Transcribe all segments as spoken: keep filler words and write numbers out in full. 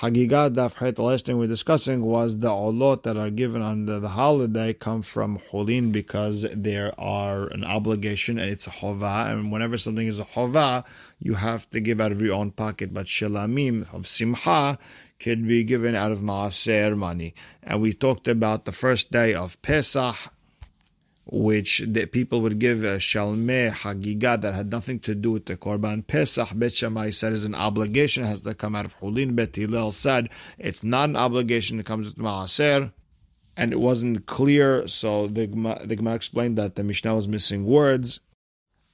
Hagigah Dafhet. The last thing we're discussing was the olot that are given under the holiday come from Hulin because there are an obligation and it's a chova. And whenever something is a chova, you have to give out of your own pocket. But shlamim of simcha could be given out of maaser money. And we talked about the first day of Pesach, which the people would give a shalmeh hagigah that had nothing to do with the Korban. Pesach Beit Shammai said is an obligation, has to come out of Hulin. Beit Hillel said it's not an obligation, it comes with maaser. And it wasn't clear, so the Gemara explained that the Mishnah was missing words,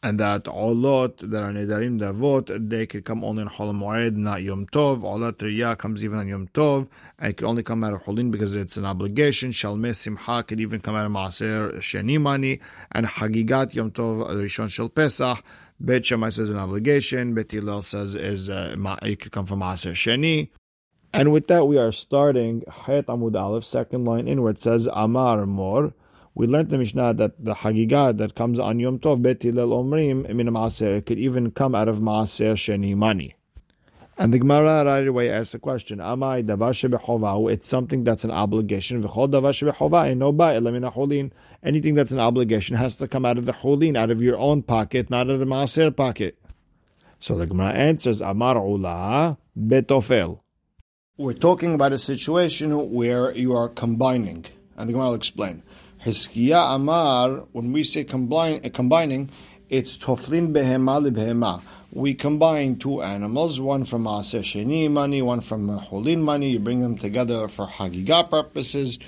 and that olot that are nedarim davot, they could come only on Chol Moed, not Yom Tov. Olat riyah comes even on Yom Tov, and it could only come out of Hulin because it's an obligation. Shalmeh simcha could even come out of maaser sheni money, and hagigat Yom Tov rishon shel Pesach. Beit Shammai says an obligation. Beit Hillel says is uh, it could come from maaser sheni. And with that, we are starting Chayat Amud Aleph, second line in, where it says Amar Mor. We learned the Mishnah that the Hagigah that comes on Yom Tov, Beit Hillel Omrim, Min Maaser, it could even come out of Maaser Sheni money. And the Gemara right away asks the question, Amai Davar Shebechovah, it's something that's an obligation. V'chol Davar Shebechovah, and no ba'el min HaCholin. Anything that's an obligation has to come out of the Cholin, out of your own pocket, not out of the Maaser pocket. So the Gemara answers, Amar Ula Betofel. We're talking about a situation where you are combining. And the Gemara will explain. Hizkiyah Amar, when we say combine, uh, combining, it's Toflin Behema Libehema. We combine two animals, one from Maaser Sheni money, one from Hulin money. You bring them together for Hagigah purposes.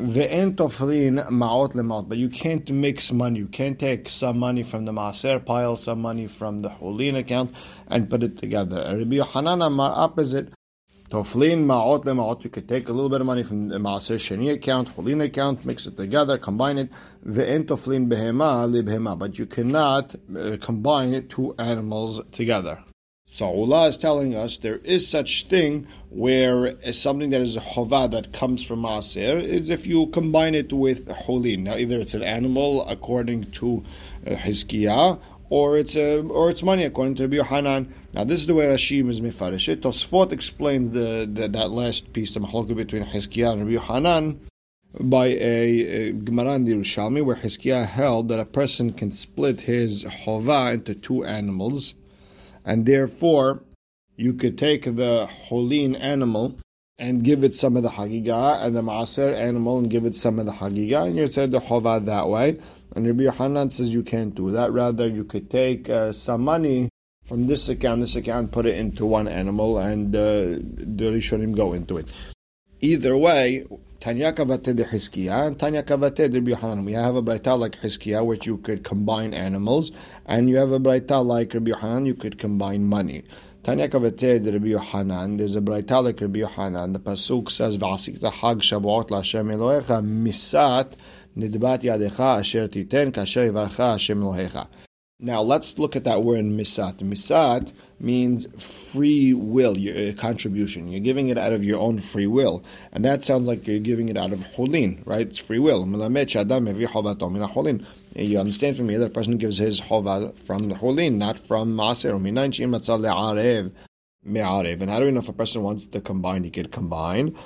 Ve'en Toflin Ma'ot Le'Ma'ot. But you can't mix money. You can't take some money from the Maaser pile, some money from the Hulin account, and put it together. Rabbi Yochanan Amar, opposite. Toflin ma'ot le'ma'ot, you could take a little bit of money from the Maaser Sheni account, Hulin account, mix it together, combine it. Ve'en toflin behema libehema, but you cannot uh, combine two animals together. So Ula is telling us there is such thing where uh, something that is a chova that comes from Maaser is if you combine it with Hulin. Now either it's an animal according to uh, Hizkiyah, Or it's uh, or it's money according to Rabbi Yochanan. Now this is the way Rashim is mefarish. Tosfot explains the, the that last piece, the machlokes between Hizkiyah and Rabbi Yochanan, by a, a Gemara in the Yerushalmi where Hizkiyah held that a person can split his chova into two animals, and therefore you could take the Hulin animal and give it some of the Hagigah, and the Maaser animal and give it some of the Hagigah, and you said the chova that way. And Rabbi Yochanan says you can't do that. Rather, you could take uh, some money from this account, this account, put it into one animal, and uh, the Rishonim go into it. Either way, Tanya Kavate de Hizkiyah and Tanya Kavate de Rabbi Yochanan. We have a breitah like Hizkiyah, which you could combine animals, and you have a breitah like Rabbi Yochanan, you could combine money. Tanya Kavate de Rabbi Yochanan, there's a breitah like Rabbi Yochanan. The Pasuk says, V'asikta hag shavuot la'Hashem Elohecha misat. Now let's look at that word misat. Misat means free will, your contribution. You're giving it out of your own free will. And that sounds like you're giving it out of Hulin, right? It's free will. You understand from here that a person gives his chova from the Hulin, not from Maaser. And how do we know if a person wants to combine, he could combine.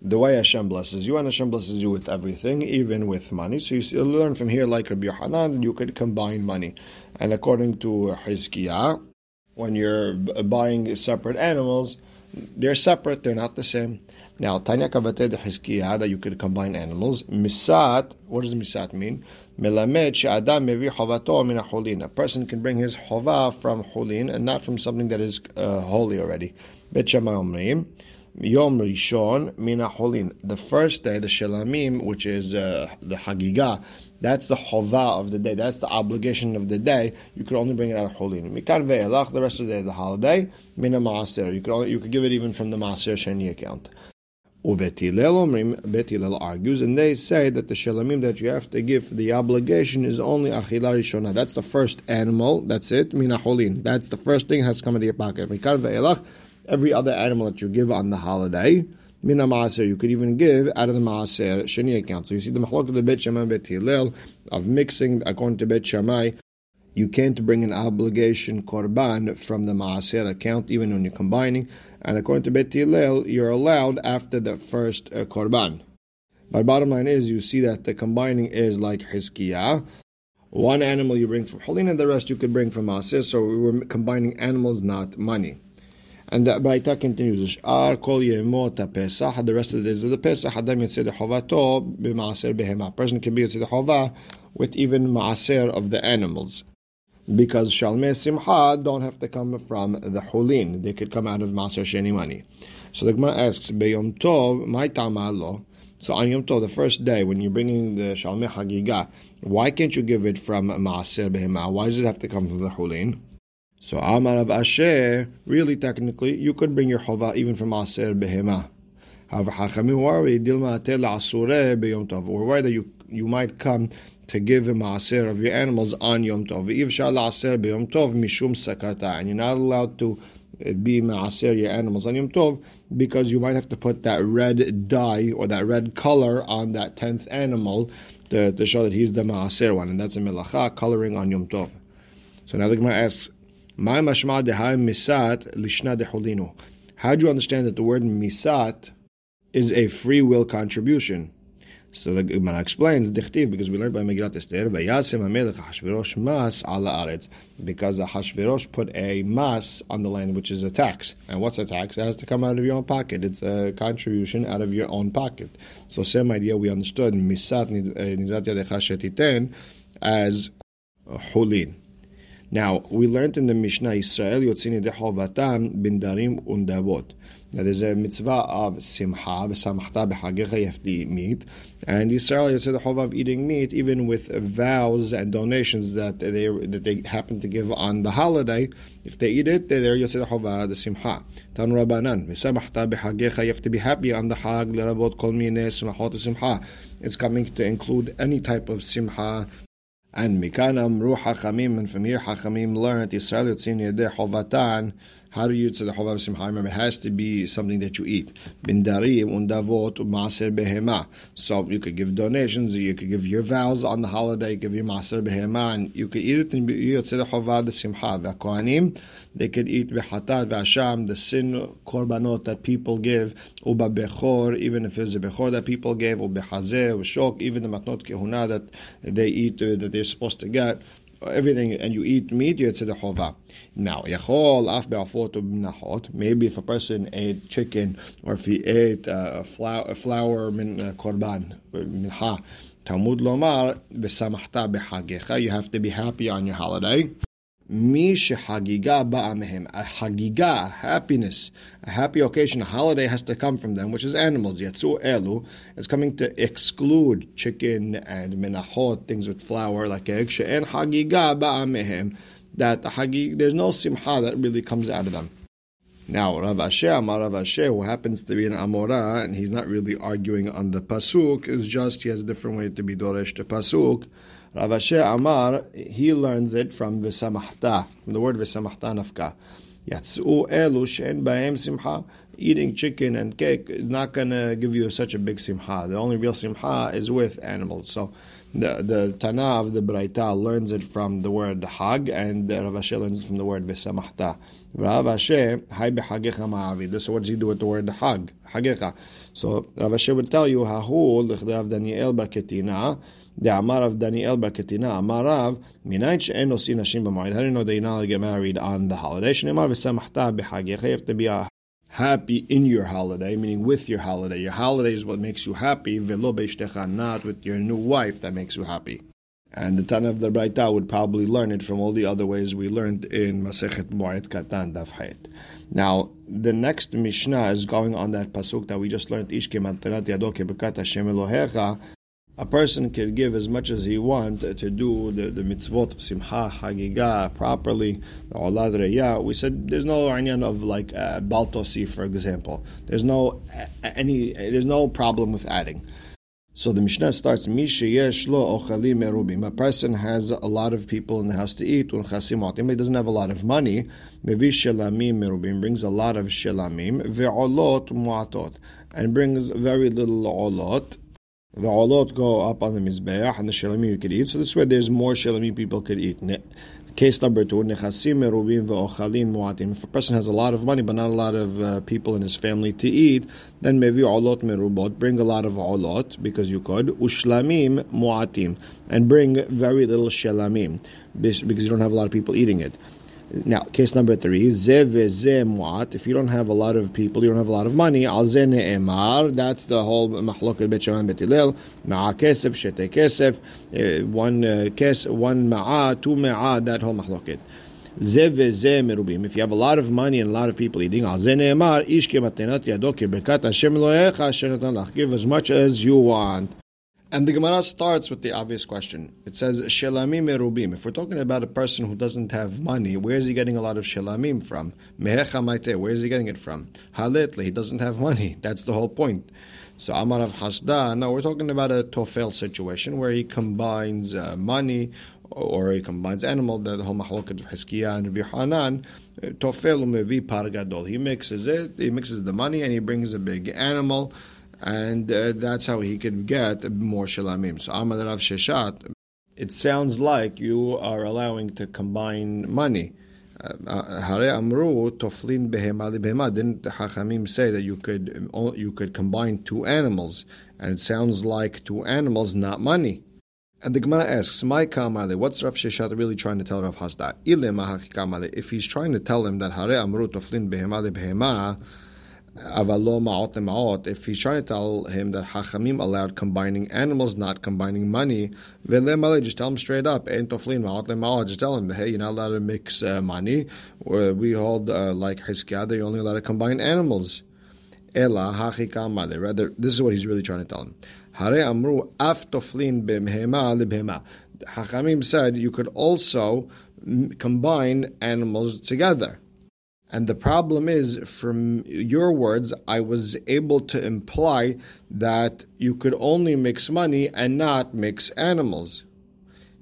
The way Hashem blesses you, and Hashem blesses you with everything, even with money. So you learn from here, like Rabbi Yochanan, you could combine money. And according to Hizkiyah, when you're buying separate animals, they're separate, they're not the same. Now, Tanya Kavate de Hizkiyah, that you could combine animals. Misat, what does misat mean? Melamed she'adam mevi chovato min ha'holin. A person can bring his chovah from Hulin, and not from something that is uh, holy already. Beit Shammai omrim. Yom Rishon Mina Hulin. The first day, the Shelamim, which is uh, the Hagigah, that's the Chovah of the day, that's the obligation of the day. You could only bring it out of Hulin. Mikar ve'elach, the rest of the day, the holiday, Mina Maaser. You could only, you could give it even from the Maaser Sheni account. Beit Hillel argues, and they say that the shelamim that you have to give, the obligation is only achila rishona. That's the first animal. That's it. Mina Hulin. That's the first thing has come out of your pocket. Mikar ve'elach. Every other animal that you give on the holiday, mina maaser, you could even give out of the maaser sheni account. So you see the machlok of the Beit Shammai and Beit Hillel of mixing according to Beit Shammai. you can't bring an obligation korban from the maaser account, even when you're combining. And according to Beit Hillel, you're allowed after the first uh, korban. But bottom line is, you see that the combining is like Hizkiyah. One animal you bring from Hulin and the rest you could bring from maaser. So we were combining animals, not money. And the breitah continues. The rest of the days of the Pesach, a person can be yotze the chova with even maaser of the animals. Because shlamim simcha don't have to come from the Hulin. They could come out of maaser sheni money. So the Gemara asks, Beyom tov, my tamalo. So on Yom Tov, the first day, when you're bringing the Shalmei Hagigah, why can't you give it from Maaser Behemah? Why does it have to come from the Hulin? So Amar Rav Asher, really technically, you could bring your Chova even from Maaser Behemah. However, Chachamim worry, Dilma Atel Asureh B'Yom Tov, or whether you, you might come to give a Maaser of your animals on Yom Tov. If Shal Aser B'Yom Tov, Mishum Sakata, and you're not allowed to be maaser your animals on Yom Tov, because you might have to put that red dye or that red color on that tenth animal to, to show that he's the maaser one, and that's a melacha, coloring on Yom Tov. So now the Gemara asks, "Ma mashma deha misat lishna dehulinu." How do you understand that the word misat is a free will contribution? So the Gemara explains, dichtiv, because we learned by Megillat Esther, vayasem hamelech Hashvirosh mas ala aretz, because the Hashvirosh put a mas on the land, which is a tax. And what's a tax? It has to come out of your own pocket. It's a contribution out of your own pocket. So same idea we understood misat nidat yadecha shetiten as hulin. Now, we learned in the Mishnah, Israel yotzini dechovatam bindarim undavot. Now, there's a mitzvah of simcha, v'samachta b'chagecha, you have to eat meat. And Israel yotzini dechovah of eating meat, even with vows and donations that they that they happen to give on the holiday. If they eat it, they're yotzini dechovah, the simcha. Tanu rabanan, v'samachta b'chagecha, you have to be happy on the hag, l'rabot kol minei simchot simcha. It's coming to include any type of simcha. And mikan amru Chachamim, and from here Chachamim learned Yisrael yotzin yedeh chovatan. How do you yotze the chova b'simcha? Remember, it has to be something that you eat. Bindarim undavot u'maaser behema. So you could give donations, you could give your vows on the holiday, give your maaser behema, and you could eat it and yotze the chova b'simcha. The kohanim, they could eat b'chatat v'asham, the sin korbanot that people give, u'ba bechor, even if it's a bechor that people gave, u'bechazeh u'shok, even the matnot kehuna that they eat, that they're supposed to get. Everything, and you eat meat, you yotze the chova. Now, yachol af be'afot u'b'nachot. Maybe if a person ate chicken, or if he ate uh, a flour, a flour min uh, korban mincha, tamud lomar b'samachta b'chagecha. You have to be happy on your holiday. Mi shehagiga ba'a mehem. A hagiga, happiness, a happy occasion, a holiday has to come from them, which is animals. Yatsu elu is coming to exclude chicken and menachot, things with flour like egg. And hagiga ba'a mehem. That hagi, there's no simcha that really comes out of them. Now, Rav Asher, Amar Rav Asher, who happens to be an Amora, and he's not really arguing on the Pasuk, it's just he has a different way to be Doresh to Pasuk. Rav Asher Amar, he learns it from V'samachta, from the word V'samachta nafka. Yatzu elu she'en b'hem simcha. Eating chicken and cake is not going to give you such a big simcha. The only real simcha is with animals. So the, the Tana of the Breitah learns it from the word hag, and Rav Asher learns it from the word v'samachta. Rav Asher, hay b'chagecha ma'avid. So what does he do with the word hag? Hagecha. So Rav Asher would tell you, ha'hu l'chidarav Daniel barketina. The Amar of Daniel Barketina, Amarav, Minayin she'en nosin nashim b'moed. How do you know that you're not allowed to get married on the holiday? Shneimar v'samachta b'chagecha. You have to be happy in your holiday, meaning with your holiday. Your holiday is what makes you happy. V'lo be'ishtecha, not with your new wife that makes you happy. And the Tana of the Breitah would probably learn it from all the other ways we learned in Masechet Moed Katan Daf Chet. Now, the next Mishnah is going on that pasuk that we just learned. Ish ke'matanat yado ke'berkat Hashem Elohecha. A person can give as much as he wants to do the, the mitzvot of simcha, hagigah, properly, the olat riyah. We said there's no inyan of like uh, baltosi, for example. There's no uh, any. There's no problem with adding. So the Mishnah starts, Mi sheyesh lo ochalim merubim. A person has a lot of people in the house to eat. He doesn't have a lot of money. Mevi shelamim merubim, brings a lot of shelamim. Ve'olot muatot, and brings very little olot. The olot go up on the mizbeach, and the shelamim you could eat. So this way, there's more shelamim people could eat. Case number two, nechasim merubim ve'ochalin mu'atim. If a person has a lot of money but not a lot of uh, people in his family to eat, then maybe olot merubot, bring a lot of olot, because you could, ushlamim mu'atim, and bring very little shlamim, because you don't have a lot of people eating it. Now, case number three, ze veze mu'at. If you don't have a lot of people, you don't have a lot of money, al ze ne'emar. That's the whole machloket Beit Shammai Beit Hillel. Ma'a kesef, shete kesef, one kesef, one ma'a, two ma'a, that whole machloket. Ze veze merubim. If you have a lot of money and a lot of people eating, al ze ne'emar, ish ke matenat yado ke berkat Hashem Elohecha asher natan lach. Give as much as you want. And the Gemara starts with the obvious question. It says, Shelamim merubim. If we're talking about a person who doesn't have money, where is he getting a lot of Shelamim from? Mehecha maite, where is he getting it from? Haletli, he doesn't have money. That's the whole point. So Amar Rav Chisda, now we're talking about a tofel situation where he combines uh, money or he combines animal, the whole mahloket of Hizkiyah and Rabbi Yochanan. Tofel umevi par gadol. He mixes it, he mixes the money and he brings a big animal. And uh, that's how he can get more shalamim. So, Amar Rav Sheshet, it sounds like you are allowing to combine money. Hare amru toflin behema li behema. Didn't the Chachamim say that you could you could combine two animals? And it sounds like two animals, not money. And the Gemara asks, "My kamale, what's Rav Sheshet really trying to tell Rav Chisda? Ile mahach kamale? If he's trying to tell him that hare amru toflin behema li behema." If he's trying to tell him that Chachamim allowed combining animals, not combining money, just tell him straight up. Just tell him, hey, you're not allowed to mix uh, money. We hold, uh, like Hizkiyah, you're only allowed to combine animals. Rather, this is what he's really trying to tell him. Chachamim said you could also combine animals together. And the problem is, from your words, I was able to imply that you could only mix money and not mix animals.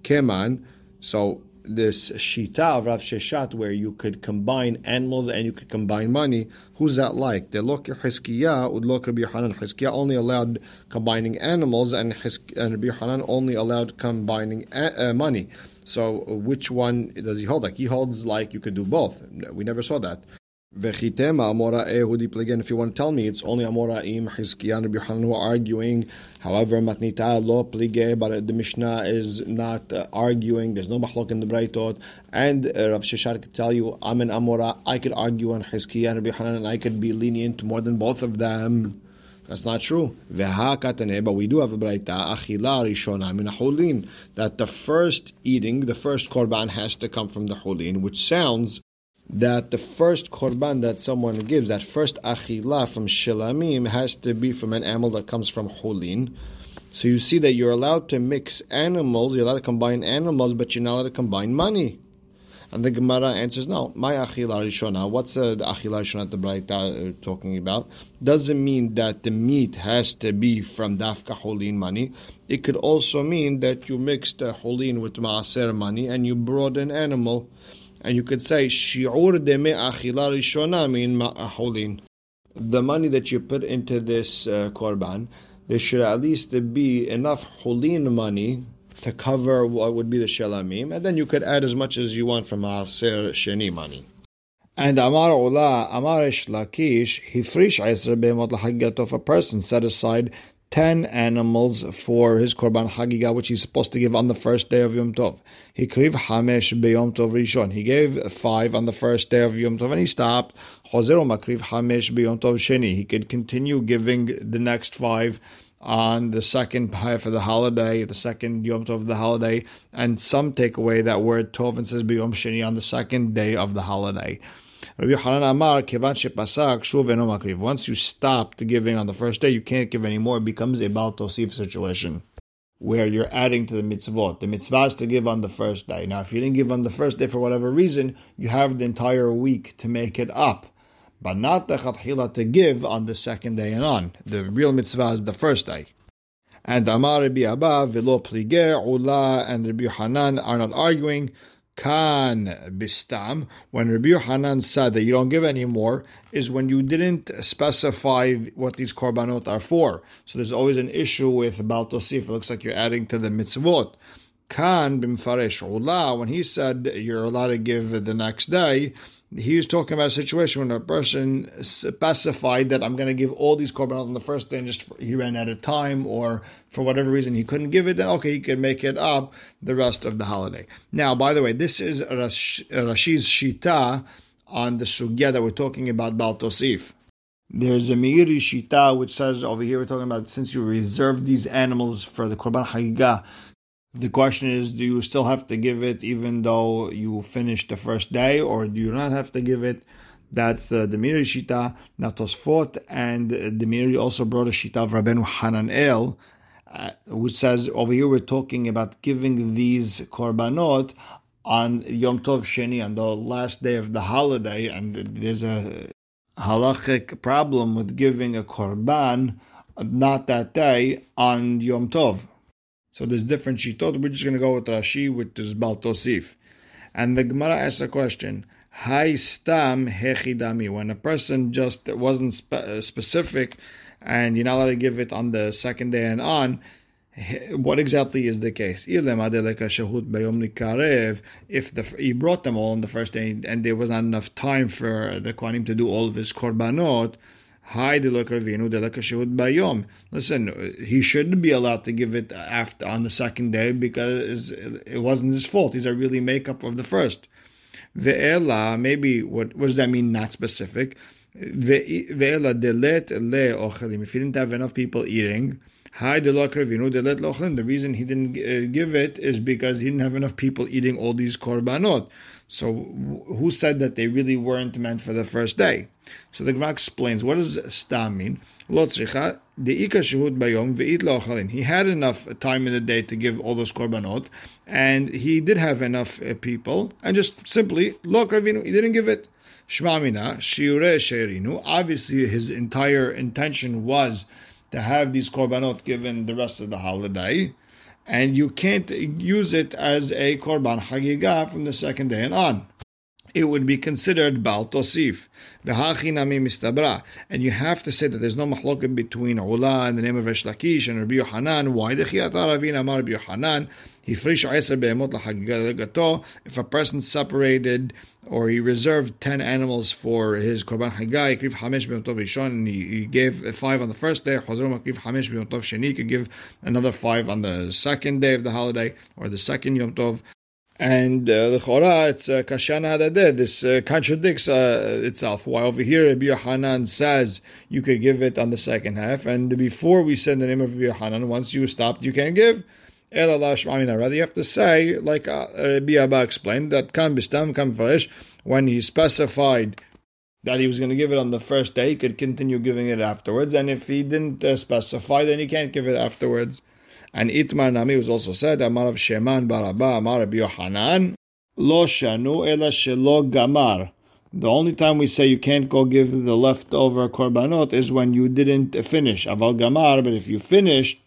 Keman, so this shita of Rav Sheshet, where you could combine animals and you could combine money, who's that like? The Lok Hizkiyah, Udlok Rabbi Yochanan. Hizkiyah only allowed combining animals, and Rabbi Yochanan only allowed combining a- uh, money. So which one does he hold? Like he holds like you could do both. We never saw that. Vechitema Amora Ehudi. Again, if you want to tell me, it's only Amora Im Hizkiyah and Rabbi Yochanan who are arguing. However, matnita lo plige, but the Mishnah is not uh, arguing. There's no machlok in the breitah, and uh, Rav Sheshet could tell you, I'm an Amora. I could argue on Hizkiyah and Rabbi Yochanan, and I could be lenient more than both of them. That's not true. But we do have a breitah, achila rishona min hulin, that the first eating, the first korban has to come from the hulin, which sounds that the first korban that someone gives, that first achila from shilamim, has to be from an animal that comes from hulin. So you see that you're allowed to mix animals, you're allowed to combine animals, but you're not allowed to combine money. And the Gemara answers, no, my achila rishona, what's uh, the achila rishona the breitah uh, talking about? Doesn't mean that the meat has to be from dafka holin money. It could also mean that you mixed uh, holin with maaser money and you brought an animal. And you could say, shi'ur de me achila rishona min holin. The money that you put into this uh, korban, there should at least be enough holin money to cover what would be the shalamim, and then you could add as much as you want from maaser sheni money. And Amar Ula, Amar Ishlakish, he frish Isra Behemot L'Hagigah. If a person set aside ten animals for his korban hagigah, which he's supposed to give on the first day of Yom Tov, he kriv hamesh beyom tov rishon. He gave five on the first day of Yom Tov, and he stopped. Chozer umakriv hamesh beyom tov sheni. He could continue giving the next five on the second half of the holiday, the second Yom Tov of the holiday, and some take away that word Tov and says B'Yom Sheni on the second day of the holiday. Rabbi Yochanan Amar, Kevan shePasak Shuv Eno Makriv. Once you stopped giving on the first day, you can't give anymore. It becomes a Baal Tosif situation where you're adding to the mitzvot. The mitzvah is to give on the first day. Now, if you didn't give on the first day for whatever reason, you have the entire week to make it up. But not the chatchila to give on the second day and on. The real mitzvah is the first day. And Amar Rabbi Abba, Velo Plige, Ula, and Rabbi Yochanan are not arguing. Kan Bistam, when Rabbi Yochanan said that you don't give anymore, is when you didn't specify what these korbanot are for. So there's always an issue with Baal Tosif. It looks like you're adding to the mitzvot. Kan b'mfaresh Ula, when he said you're allowed to give the next day, he was talking about a situation when a person specified that I'm going to give all these korbanot on the first day, and just he ran out of time, or for whatever reason he couldn't give it. Then okay, he could make it up the rest of the holiday. Now, by the way, this is Rash, Rashi's shita on the sugya that we're talking about, Bal Tosif. There's a Meiri shita which says over here we're talking about, since you reserve these animals for the korban hagigah, the question is, do you still have to give it even though you finished the first day, or do you not have to give it? That's uh, the Miri Shita. Now Tosfot and the Miri also brought a Shita of Rabbi Yochanan El, uh, which says, over here we're talking about giving these korbanot on Yom Tov Sheni, on the last day of the holiday, and there's a halachic problem with giving a korban not that day on Yom Tov. So there's different shitot. We're just going to go with Rashi, which is Bal Tosif. And the Gemara asks a question. Hai stam hechidami. When a person just wasn't spe- specific and you're not allowed to give it on the second day and on, what exactly is the case? If the, he brought them all on the first day and there was not enough time for the kohanim to do all of his korbanot, listen, he shouldn't be allowed to give it after on the second day because it wasn't his fault. These are really makeup of the first. Ve'ela, maybe, what, what does that mean, not specific? Ve'ela delet le'ochelim. If he didn't have enough people eating, the reason he didn't give it is because he didn't have enough people eating all these korbanot. So who said that they really weren't meant for the first day? So the Gemara explains, what does stam mean? He had enough time in the day to give all those korbanot, and he did have enough people, and just simply, lo kravinu, he didn't give it. Obviously his entire intention was to have these korbanot given the rest of the holiday, and you can't use it as a korban hagigah from the second day and on. It would be considered Bal Tosif. And you have to say that there's no machloket between Ula and the name of Resh Lakish and Rabbi Yochanan. Why? If a person separated or he reserved ten animals for his Korban Hagigah, and he gave five on the first day, he could give another five on the second day of the holiday or the second Yom Tov. And the uh, Chora, it's Kashana uh, Hadadeh. This uh, contradicts uh, itself. Why over here Rabbi Yochanan says you could give it on the second half, and before we said the name of Rabbi Yochanan, once you stopped, you can't give. Rather, you have to say, like uh, Rabbi Abba explained, that Kam Bistam Kam Faresh, when he specified that he was going to give it on the first day, he could continue giving it afterwards, and if he didn't uh, specify, then he can't give it afterwards. And Itmar Nami was also said, Amar of Sheman Baraba, Amar of Yochanan, Lo Shanu Ela Shelo Gamar. The only time we say you can't go give the leftover korbanot is when you didn't finish. Aval Gamar, but if you finished,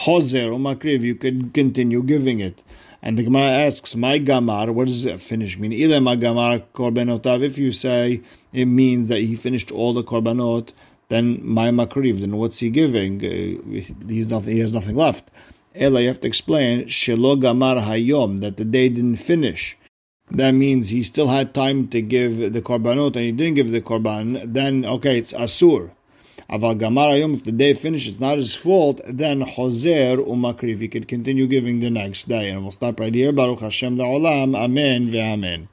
Hozer Umakriv, you could continue giving it. And the Gemara asks, my Gamar, what does finish mean? Ile ma Gamar Korbanotav, if you say it means that he finished all the korbanot, then my makriv, then what's he giving? Uh, he's not, he has nothing left. Ella, you have to explain, shelo gamar hayom, that the day didn't finish. That means he still had time to give the korbanot, and he didn't give the korban, then, okay, it's asur. Aval gamar hayom, if the day finished, it's not his fault, then hozer umakriv, he could continue giving the next day. And we'll stop right here. Baruch Hashem la'olam, amen ve'amen.